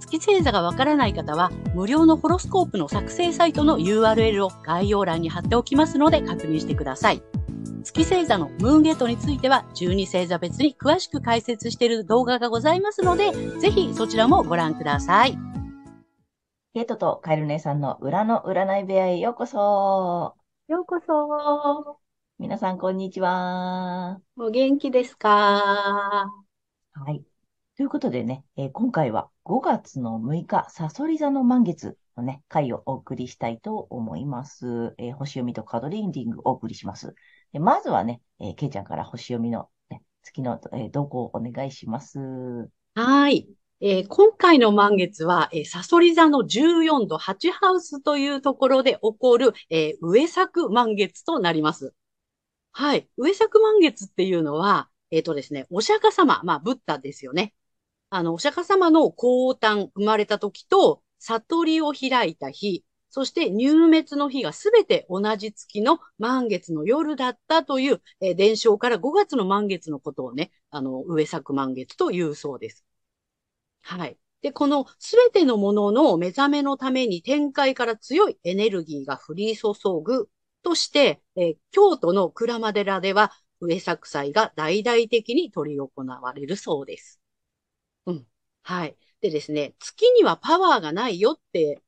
月星座がわからない方は、無料のホロスコープの作成サイトの URL を概要欄に貼っておきますので確認してください。月星座のムーンゲートについては、12星座別に詳しく解説している動画がございますので、ぜひそちらもご覧ください。ケイトとカエル姉さんの裏の占い部屋へようこそ。ようこそ。皆さん、こんにちは。お元気ですか？はい。ということでね、今回は5月の6日、蠍座の満月のね、回をお送りしたいと思います。星読みとカードリーディングをお送りします。で、まずはね、けいちゃんから星読みの、ね、月の、動向をお願いします。はい。今回の満月は、蠍座の14度8ハウスというところで起こる、上作満月となります。はい。上作満月っていうのは、ですね、お釈迦様、まあ、ブッダですよね。お釈迦様の降誕、生まれた時と、悟りを開いた日、そして入滅の日がすべて同じ月の満月の夜だったという、伝承から5月の満月のことをね、上作満月というそうです。はい。で、このすべてのものの目覚めのために天界から強いエネルギーが降り注ぐ、として、京都の鞍馬寺では、上作祭が大々的に取り行われるそうです。うん。はい。でですね、月にはパワーがないよって、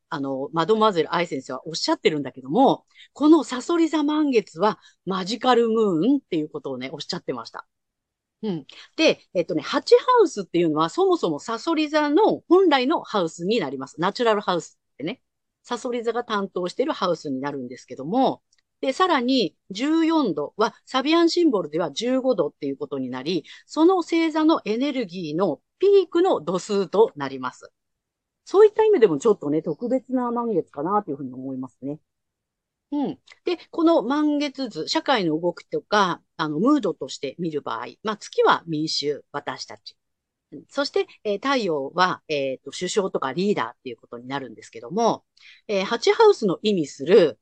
マドモアゼル愛先生はおっしゃってるんだけども、この蠍座満月はマジカルムーンっていうことをね、おっしゃってました。うん。で、8ハウスっていうのは、そもそも蠍座の本来のハウスになります。ナチュラルハウスってね、蠍座が担当しているハウスになるんですけども、で、さらに14度はサビアンシンボルでは15度っていうことになり、その星座のエネルギーのピークの度数となります。そういった意味でもちょっとね、特別な満月かなというふうに思いますね。うん。で、この満月図、社会の動きとか、ムードとして見る場合、まあ、月は民衆、私たち。そして、太陽は、首相とかリーダーっていうことになるんですけども、8ハウスの意味する、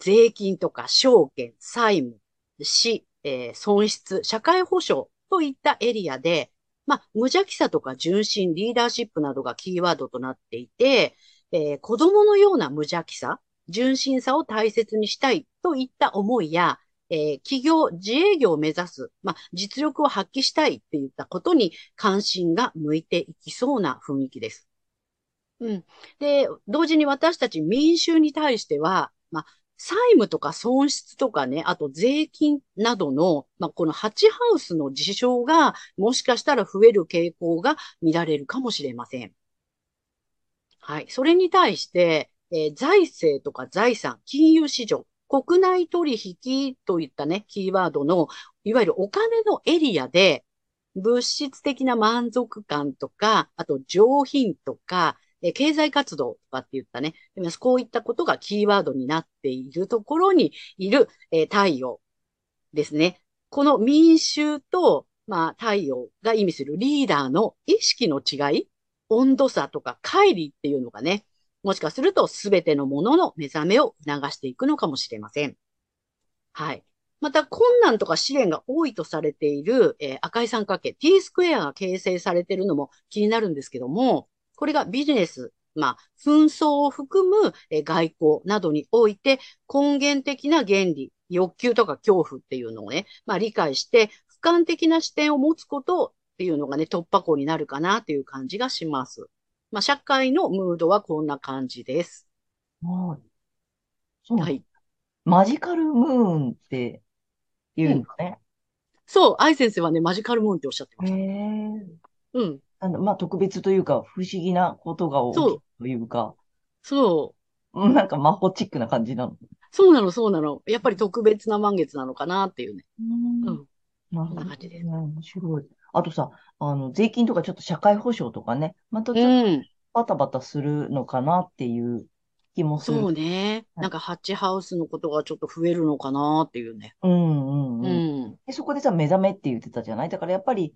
税金とか証券、債務、死、損失、社会保障といったエリアで、まあ、無邪気さとか純真、リーダーシップなどがキーワードとなっていて、子供のような無邪気さ、純真さを大切にしたいといった思いや、企業、自営業を目指す、まあ、実力を発揮したいといったことに関心が向いていきそうな雰囲気です。うん。で、同時に私たち民衆に対しては、まあ、債務とか損失とかね、あと税金などの、まあ、この8ハウスの事象がもしかしたら増える傾向が見られるかもしれません。はい。それに対して、財政とか財産、金融市場、国内取引といったね、キーワードの、いわゆるお金のエリアで、物質的な満足感とか、あと上品とか、経済活動とかって言ったね、こういったことがキーワードになっているところにいる、太陽ですね。この民衆と、まあ、太陽が意味するリーダーの意識の違い、温度差とか乖離っていうのがね、もしかすると全てのものの目覚めを促していくのかもしれません。はい。また困難とか試練が多いとされている、赤い三角形、T スクエアが形成されているのも気になるんですけども、これがビジネス、まあ、紛争を含む外交などにおいて根源的な原理、欲求とか恐怖っていうのをね、まあ理解して俯瞰的な視点を持つことっていうのがね、突破口になるかなという感じがします。まあ、社会のムードはこんな感じです。はい。そう。はい。マジカルムーンって言うんですね。そう、愛先生はね、マジカルムーンっておっしゃってました。へー。うん。まあ、特別というか、不思議なことが起きるというか。そう。なんか魔法チックな感じなの。そうなの。やっぱり特別な満月なのかなっていうね。うん。こんな感じで。面白い。あとさ、税金とかちょっと社会保障とかね、またちょっとバタバタするのかなっていう気もする。そうね。はい、なんかハッチハウスのことがちょっと増えるのかなっていうね。うんうんうん。うん、でそこでさ、目覚めって言ってたじゃない？だからやっぱり、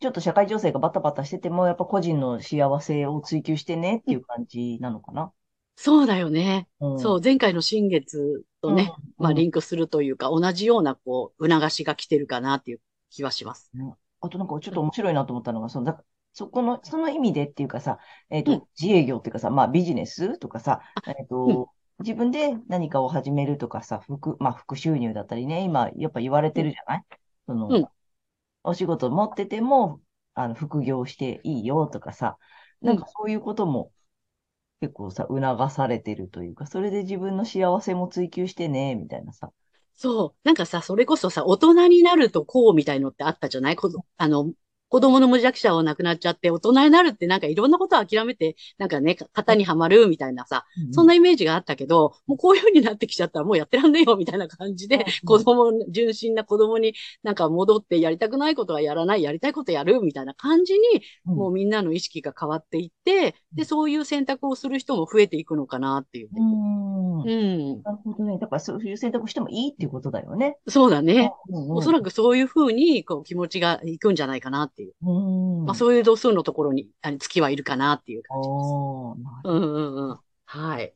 ちょっと社会情勢がバタバタしてても、やっぱ個人の幸せを追求してねっていう感じなのかな。そうだよね。うん、そう、前回の新月とね、うん、まあリンクするというか、同じようなこう、促しが来てるかなっていう気はします。うん、あとなんかちょっと面白いなと思ったのが、その、だそこの、その意味でっていうかさ、うん、自営業っていうかさ、まあビジネスとかさ、うん、自分で何かを始めるとかさ、まあ副収入だったりね、今やっぱ言われてるじゃない？その、うん、お仕事持ってても、副業していいよとかさ、なんかそういうことも結構さ、促されてるというか、それで自分の幸せも追求してね、みたいなさ。そう。なんかさ、それこそさ、大人になるとこうみたいのってあったじゃない？子供の無弱者を亡くなっちゃって、大人になるってなんかいろんなことを諦めて、なんかね、型にはまるみたいなさ、うん、そんなイメージがあったけど、もうこういう風になってきちゃったらもうやってらんねえよみたいな感じで、うん、純真な子供になんか戻ってやりたくないことはやらない、やりたいことやるみたいな感じに、うん、もうみんなの意識が変わっていって、で、そういう選択をする人も増えていくのかなっていう、ね。うん。なるほどね。だからそういう選択してもいいっていうことだよね。そうだね。うんうん、おそらくそういう風にこう気持ちがいくんじゃないかなって。うんまあ、そういう度数のところに月はいるかなっていう感じです。うんうんうん。はい。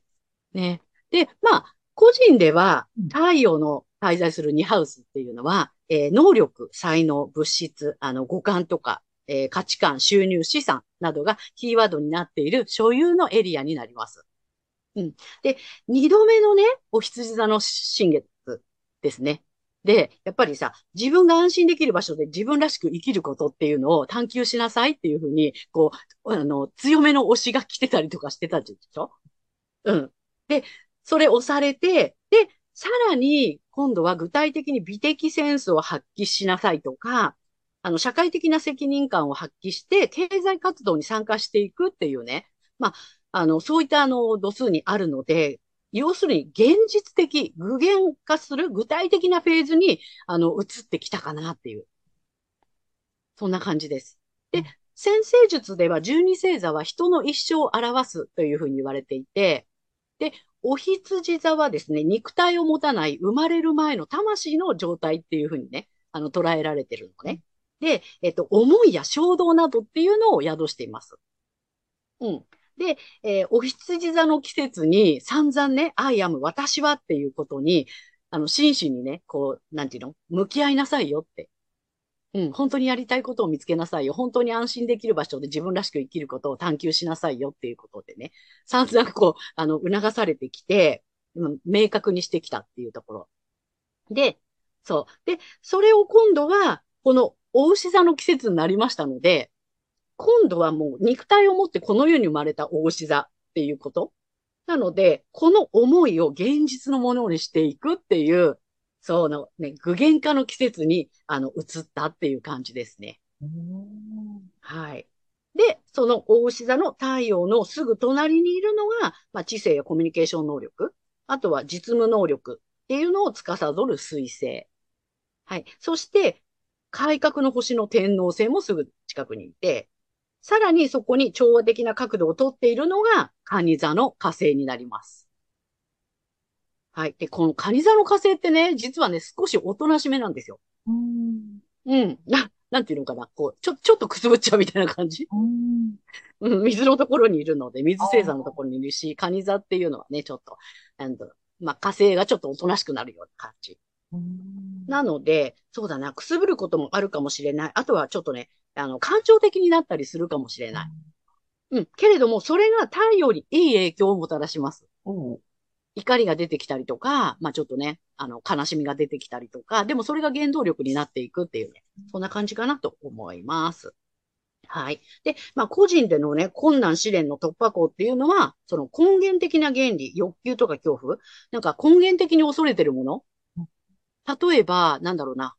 ね。で、まあ、個人では、太陽の滞在する2ハウスっていうのは、能力、才能、物質、五感とか、価値観、収入、資産などがキーワードになっている所有のエリアになります。うん。で、2度目のね、お羊座の新月ですね。で、やっぱりさ、自分が安心できる場所で自分らしく生きることっていうのを探求しなさいっていうふうに、こう、強めの推しが来てたりとかしてたでしょ？うん。で、それ押されて、で、さらに、今度は具体的に美的センスを発揮しなさいとか、社会的な責任感を発揮して、経済活動に参加していくっていうね。まあ、そういった度数にあるので、要するに現実的、具現化する具体的なフェーズに、移ってきたかなっていう。そんな感じです。で、占星術では12星座は人の一生を表すというふうに言われていて、で、お羊座はですね、肉体を持たない生まれる前の魂の状態っていうふうにね、捉えられてるのね。で、思いや衝動などっていうのを宿しています。うん。で、お羊座の季節に散々ね、I am 私はっていうことに、真摯にね、こう、なんていうの？向き合いなさいよって。うん、本当にやりたいことを見つけなさいよ。本当に安心できる場所で自分らしく生きることを探求しなさいよっていうことでね、散々こう、促されてきて、明確にしてきたっていうところ。で、そう。で、それを今度は、このお牛座の季節になりましたので、今度はもう肉体を持ってこの世に生まれたお牛座っていうことなので、この思いを現実のものにしていくっていう、そうのね、具現化の季節に、移ったっていう感じですね。はい。で、そのお牛座の太陽のすぐ隣にいるのが、まあ、知性やコミュニケーション能力、あとは実務能力っていうのを司る水星。はい。そして、改革の星の天王星もすぐ近くにいて、さらにそこに調和的な角度をとっているのが、蟹座の火星になります。はい。で、この蟹座の火星ってね、実はね、少しおとなしめなんですよ。うん。なんていうのかな。こう、ちょっとくすぶっちゃうみたいな感じ。うん。水のところにいるので、水星座のところにいるし、蟹座っていうのはね、ちょっと、まあ、火星がちょっとおとなしくなるような感じ。なので、そうだな、くすぶることもあるかもしれない。あとはちょっとね、感情的になったりするかもしれない。うん。けれども、それが太陽にいい影響をもたらします。うん。怒りが出てきたりとか、まあ、ちょっとね、悲しみが出てきたりとか、でもそれが原動力になっていくっていうね、そんな感じかなと思います。はい。で、まあ、個人でのね、困難試練の突破口っていうのは、その根源的な原理、欲求とか恐怖、なんか根源的に恐れてるもの、例えば、なんだろうな、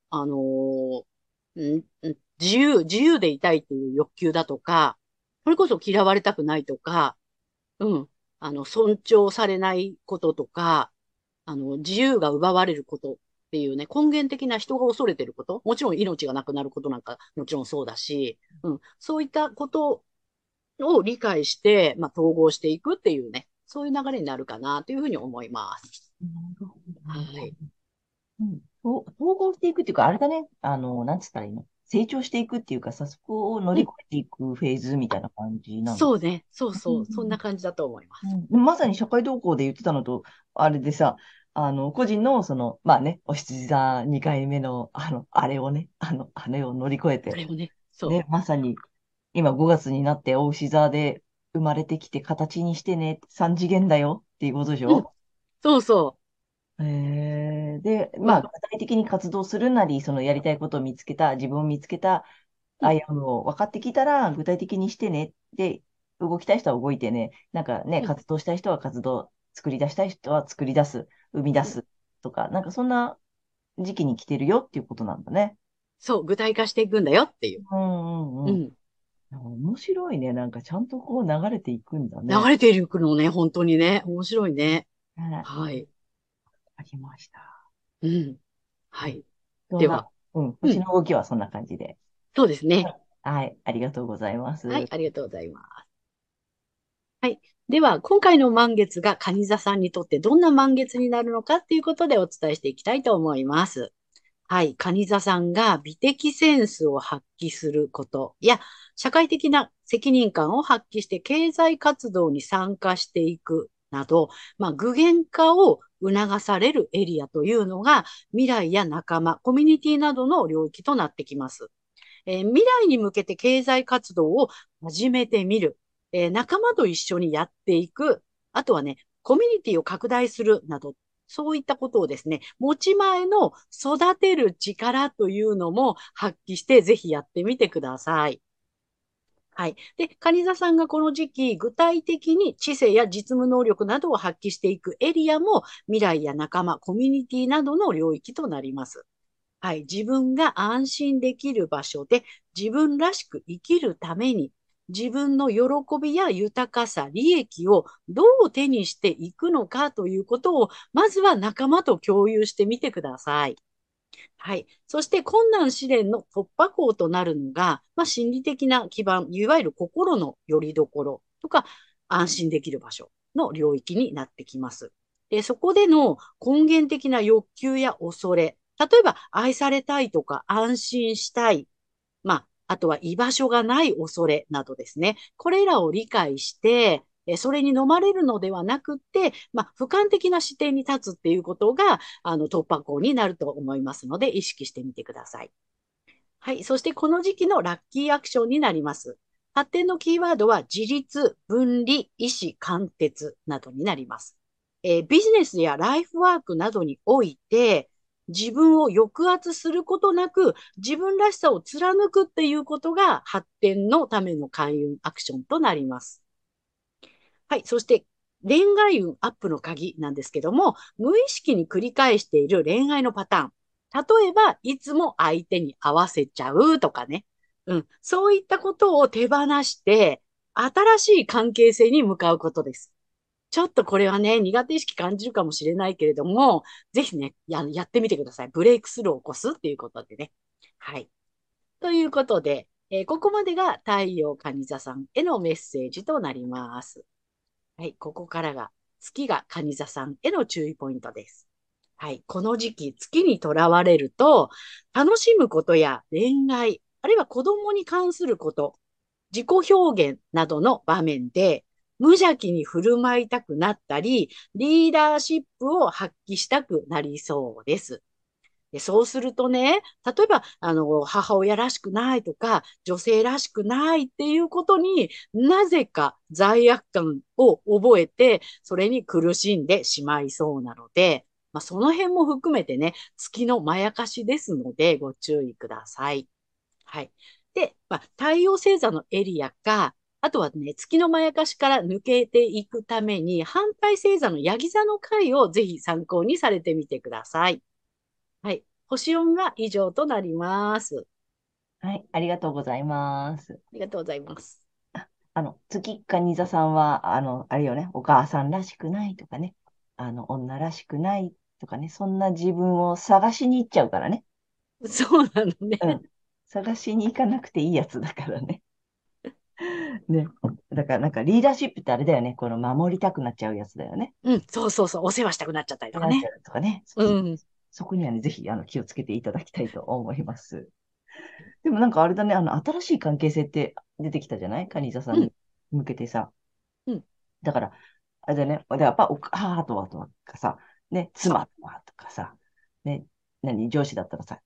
自由でいたいっていう欲求だとか、それこそ嫌われたくないとか、うん、尊重されないこととか、自由が奪われることっていうね、根源的な人が恐れてること、もちろん命がなくなることなんかもちろんそうだし、うん、そういったことを理解して、まあ、統合していくっていうね、そういう流れになるかなというふうに思います。なるほど。はい。統合していくっていうか、あれだね。なんつったらいいの、成長していくっていうかさ、そこを乗うり越ん、えていくフェーズみたいな感じなの。そうね。そううそう。そんんな感じだと思います。でもまさに社会動向で言ってたのと、あれでさ、個人の、まあね、お羊座2回目の、あれを乗り越えあて、れをね、そね、まさに、今5月になってお牛座で生まれてきて形にしてね、3次元だよっていうことでしう。ょ。そうそで、う。まあ、具体的に活動するなり、やりたいことを見つけた、自分を見つけた、うアん、イアムを分かってきたら、具体的にしてね。で、動きたい人は動いてね。なんかね、うん、活動したい人は活動、作り出したい人は作り出す、生み出うん。すとか、なんかそんな時期に来てるよっていうことなんだね。そう、具体化していくんだよっていう。うんううん。ん。面白いね。なんかちゃんとこう流れていくんだ流ね。れていくのね、本当にね。面白いね。ね、はい。ありました。うん。はうん、い。そでんは、な、う星ん。の動きはそんな感じで。そうですね。ありがとうございまはい、す。ありがとうございます。はい。では、今回の満月が蟹座さんにとってどんな満月になるのかっていうことでお伝えしていきたいと思います。はい。蟹座さんが美的センスを発揮することや、社会的な責任感を発揮して経済活動に参加していくなど、具現化を促されるエリアというのが、未来や仲間、コミュニティなどの領域となってきます。未来に向けて経済活動を始めてみる。仲間と一緒にやっていく。あとはね、コミュニティを拡大するなど、そういったことをですね、持ち前の育てる力というのも発揮して、ぜひやってみてください。はい。で、蟹座さんがこの時期、具体的に知性や実務能力などを発揮していくエリアも、未来や仲間、コミュニティなどの領域となります。はい。自分が安心できる場所で、自分らしく生きるために、自分の喜びや豊かさ、利益をどう手にしていくのかということを、まずは仲間と共有してみてください。はい。そして困難試練の突破口となるのが、心理的な基盤、いわゆる心の拠り所とか、安心できる場所の領域になってきます。で、そこでの根源的な欲求や恐れ、例えば愛されたいとか安心したい、あとは居場所がない恐れなどですね。これらを理解して、それに飲まれるのではなくて、俯瞰的な視点に立つっていうことが、突破口になると思いますので、意識してみてください。はい。そしてこの時期のラッキーアクションになります。発展のキーワードは自立、分離、意思、貫徹などになります。ビジネスやライフワークなどにおいて、自分を抑圧することなく、自分らしさを貫くっていうことが発展のための開運アクションとなります。はい。そして、恋愛運アップの鍵なんですけども、無意識に繰り返している恋愛のパターン。例えば、いつも相手に合わせちゃうとかね。そういったことを手放して、新しい関係性に向かうことです。ちょっとこれはね、苦手意識感じるかもしれないけれども、ぜひね、やってみてください。ブレイクスルーを起こすっていうことでね。はい。ということで、ここまでが太陽蟹座さんへのメッセージとなります。はい、ここからが月が蟹座さんへの注意ポイントです。はい、この時期、月にとらわれると、楽しむことや恋愛、あるいは子供に関すること、自己表現などの場面で、無邪気に振る舞いたくなったり、リーダーシップを発揮したくなりそうです。で、そうするとね、例えば、母親らしくないとか、女性らしくないっていうことになぜか罪悪感を覚えて、それに苦しんでしまいそうなので、その辺も含めてね、月のまやかしですので、ご注意ください。はい。で、太陽星座のエリアか、あとはね、月のまやかしから抜けていくために、反対星座のヤギ座の回をぜひ参考にされてみてください。はい。星音が以上となります。ありがとうございます。ありがとうございます。月蟹座さんは、あれよね、お母さんらしくないとかね、女らしくないとかね、そんな自分を探しに行っちゃうからね。そうなのね。うん。探しに行かなくていいやつだからね。ね。だからなんかリーダーシップってあれだよね。この守りたくなっちゃうやつだよね。うん、そうそうそう。お世話したくなっちゃったりとかね。とかね。うん。そこにはね、ぜひ気をつけていただきたいと思います。でもなんかあれだね、新しい関係性って出てきたじゃない？カニザさんに向けてさ。うん。だから、あれだね、やっぱお母とはとかさ、ね、妻とはとかさ、ね、何、上司だったらさ、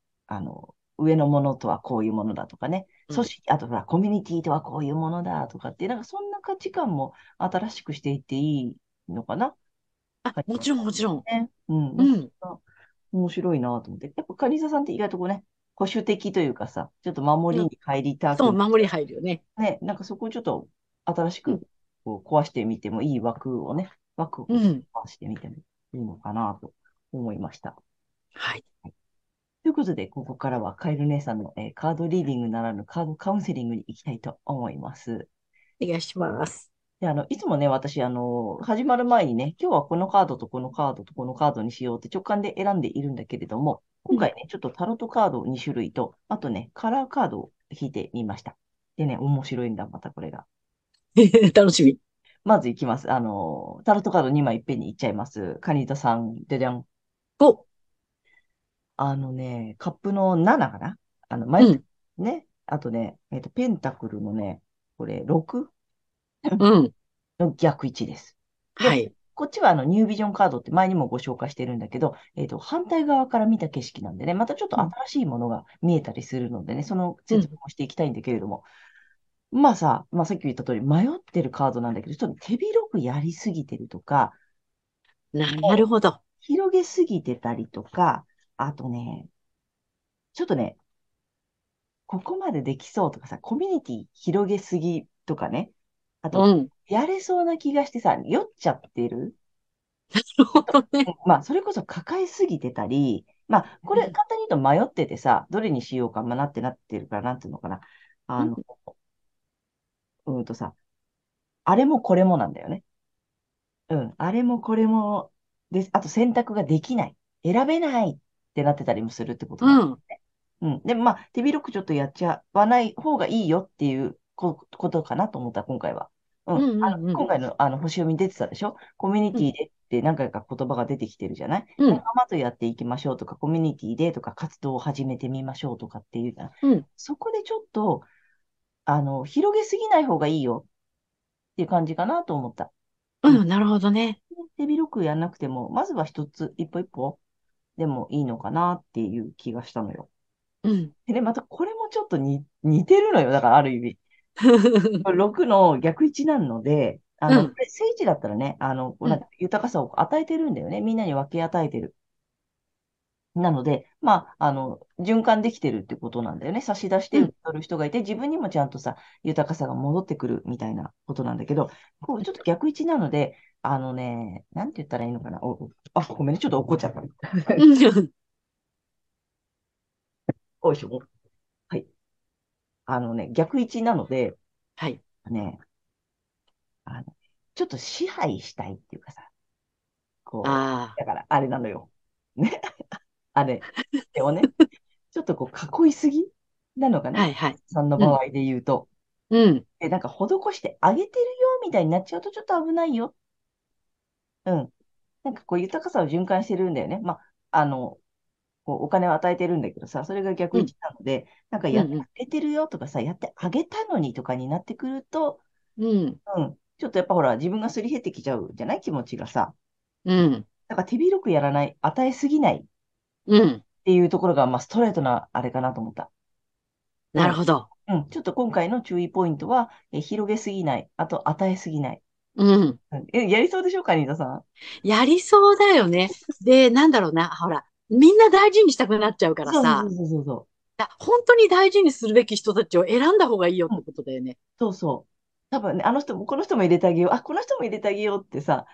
上のものとはこういうものだとかね、組織、あとほら、コミュニティとはこういうものだとかって、なんかそんな価値観も新しくしていっていいのかな？あ、もちろんもちろん。ね、うん。うん。面白いなと思って。やっぱカニザさんって意外とこうね、保守的というかさ、ちょっと守りに入りたく、そう、守り入るよね。ね、なんかそこをちょっと新しくこう壊してみてもいい枠をね、枠を壊してみてもいいのかなと思いました。はい。ということで、ここからはカエル姉さんの、カードリーディングならぬカードカウンセリングに行きたいと思います。お願いします。で、いつもね、私、始まる前にね、今日はこのカードとこのカードとこのカードにしようって直感で選んでいるんだけれども、今回ね、ちょっとタロットカード2種類と、あとね、カラーカードを引いてみました。でね、面白いんだ、またこれが。楽しみ。まずいきます。タロットカード2枚いっぺんにいっちゃいます。カニタさん、でじゃん。5。カップの7かな前、うん、ね。あとね、ペンタクルのね、これ、6。うん、の逆位置です。はい。こっちはニュービジョンカードって前にもご紹介してるんだけど、反対側から見た景色なんでね、またちょっと新しいものが見えたりするのでね、その説明をしていきたいんだけれども、うん、まあさっき言った通り、迷ってるカードなんだけど、ちょっと手広くやりすぎてるとか、なるほど。広げすぎてたりとか、あとね、ちょっとね、ここまでできそうとかさ、コミュニティ広げすぎとかね、あと、うん、やれそうな気がしてさ、酔っちゃってる。なるほどね。まあ、それこそ抱えすぎてたり、まあ、これ、簡単に言うと迷っててさ、どれにしようか、まあ、なってるから、なんていうのかな。さ、あれもこれもなんだよね。うん、あれもこれもです。あと、選択ができない。選べないってなってたりもするってことなんですね。うん。うん、で、まあ、手広くちょっとやっちゃわない方がいいよっていうことかなと思った、今回は。うんうんうん、今回の星読み出てたでしょ？コミュニティでって何回か言葉が出てきてるじゃない？仲間とやっていきましょうとか、コミュニティでとか、活動を始めてみましょうとかっていう、うん、そこでちょっと、広げすぎない方がいいよっていう感じかなと思った。うん、なるほどね。手広くやんなくても、まずは一つ、一歩一歩でもいいのかなっていう気がしたのよ。うん。でね、またこれもちょっと似てるのよ。だからある意味。6の逆位置なので、うん、正位置だったらね、なんか豊かさを与えてるんだよね。みんなに分け与えてる。なので、まあ、循環できてるってことなんだよね。差し出して受け取る人がいて、自分にもちゃんとさ、豊かさが戻ってくるみたいなことなんだけど、こうちょっと逆位置なので、なんて言ったらいいのかな。あ、ごめんね、ちょっと怒っちゃった。おいしょ。逆位置なので、はい。ね、ちょっと支配したいっていうかさ、こう、だから、あれなのよ。ね。あれ。でもね、ちょっとこう、囲いすぎなのかな。はいはい。さんの場合で言うと。うん。で、なんか、施してあげてるよみたいになっちゃうと、ちょっと危ないよ。うん。なんか、こう、豊かさを循環してるんだよね。まあ、お金を与えてるんだけどさ、それが逆位置なので、うん、なんかやっててるよとかさ、うんうん、やってあげたのにとかになってくると、うんうん、ちょっとやっぱほら、自分がすり減ってきちゃうじゃない気持ちがさ、うん、なんか手広くやらない、与えすぎないっていうところが、まあ、ストレートなあれかなと思った。なるほど、うん。ちょっと今回の注意ポイントは、広げすぎない、あと与えすぎない。うん、やりそうでしょうか、新田さん。やりそうだよね。で、なんだろうな、ほら。みんな大事にしたくなっちゃうからさ。そうそうそうそう。本当に大事にするべき人たちを選んだ方がいいよってことだよね。うん、そうそう。多分ね、あの人もこの人も入れてあげよう。あ、この人も入れてあげようってさ、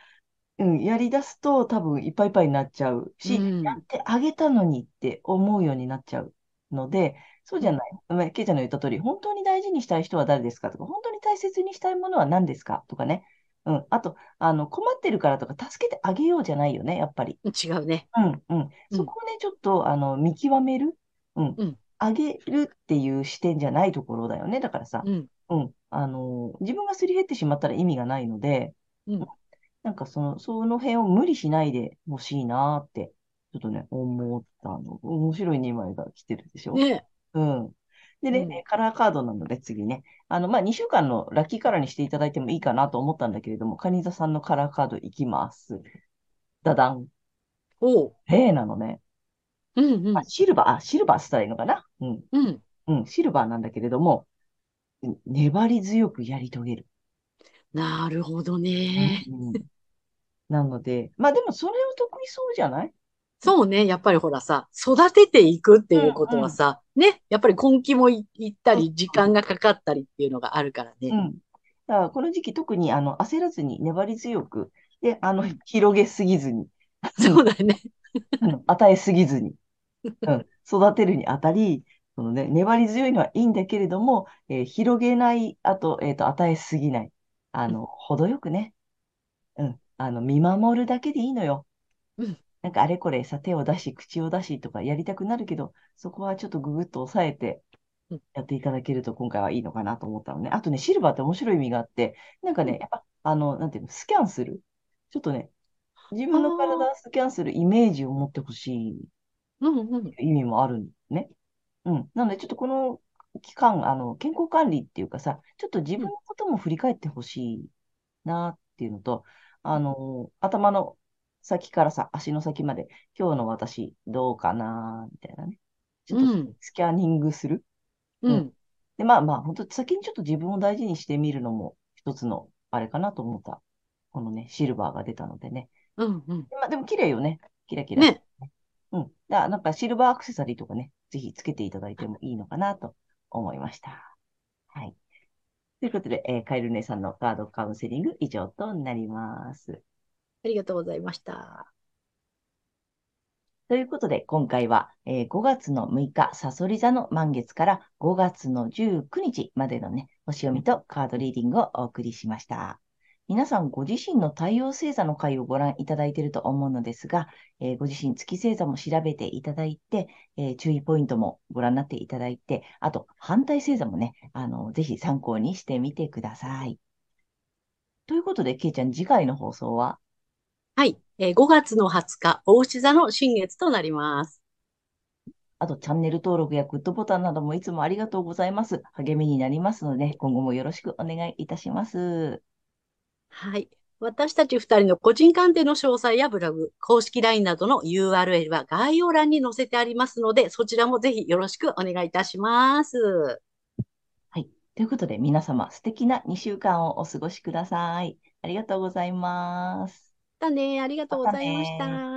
うん、やり出すと多分いっぱいいっぱいになっちゃうし、うん、やってあげたのにって思うようになっちゃうので、そうじゃない。ケイちゃんの言った通り、本当に大事にしたい人は誰ですかとか、本当に大切にしたいものは何ですかとかね。うん。あと、困ってるからとか、助けてあげようじゃないよね、やっぱり。違うね。うん、うん。そこをね、うん、ちょっと、見極める。うん。あげるっていう視点じゃないところだよね。だからさ、うん。うん、自分がすり減ってしまったら意味がないので、うん、なんかその辺を無理しないでほしいなーって、ちょっとね、思ったの。面白い2枚が来てるでしょ。ね。うん。でね、うん、カラーカードなので次ね、2週間のラッキーカラーにしていただいてもいいかなと思ったんだけれども、蟹座さんのカラーカードいきます。ダダン。おう。例なのね。うんうん。シルバーしたらいいのかな。うん。うん。うん、シルバーなんだけれども、粘り強くやり遂げる。なるほどね。うん、なので、まあでもそれを得意そうじゃない？そうね。やっぱりほらさ、育てていくっていうことはさ、うんうん、ね、やっぱり根気もいったり、時間がかかったりっていうのがあるからね。うん。だからこの時期特に焦らずに粘り強く、で、広げすぎずに。そうだね。うん、与えすぎずに、うん。育てるにあたり、そのね、粘り強いのはいいんだけれども、広げない、与えすぎない。程よくね。うん。見守るだけでいいのよ。うん。なんかあれこれさ、手を出し、口を出しとかやりたくなるけど、そこはちょっとググッと抑えてやっていただけると今回はいいのかなと思ったのね。あとね、シルバーって面白い意味があって、なんかね、やっぱ、なんていうの、スキャンする。ちょっとね、自分の体をスキャンするイメージを持ってほしい意味もあるんですね。うん。なので、ちょっとこの期間、健康管理っていうかさ、ちょっと自分のことも振り返ってほしいなっていうのと、頭の先からさ、足の先まで、今日の私、どうかなみたいなね。ちょっとスキャニングする。うん。うん、で、まあ、ほんと、先にちょっと自分を大事にしてみるのも、一つの、あれかなと思った。このね、シルバーが出たのでね。うんうん。まあ、でも綺麗よね。キラキラ。ね。うん。だからなんかシルバーアクセサリーとかね、ぜひつけていただいてもいいのかなと思いました。はい。ということで、カエル姉さんのカードカウンセリング以上となります。ありがとうございました。ということで、今回は、5月の6日、蠍座の満月から5月の19日までのね、星読みとカードリーディングをお送りしました。皆さんご自身の太陽星座の回をご覧いただいていると思うのですが、ご自身月星座も調べていただいて、注意ポイントもご覧になっていただいて、あと反対星座もね、ぜひ参考にしてみてください。ということで、けいちゃん、次回の放送は？はい、5月の20日、牡牛座の新月となります。あと、チャンネル登録やグッドボタンなどもいつもありがとうございます。励みになりますので、今後もよろしくお願いいたします。はい。私たち2人の個人鑑定の詳細やブログ、公式 LINE などの URL は概要欄に載せてありますので、そちらもぜひよろしくお願いいたします。はい。ということで、皆様、素敵な2週間をお過ごしください。ありがとうございます。またね。ありがとうございました。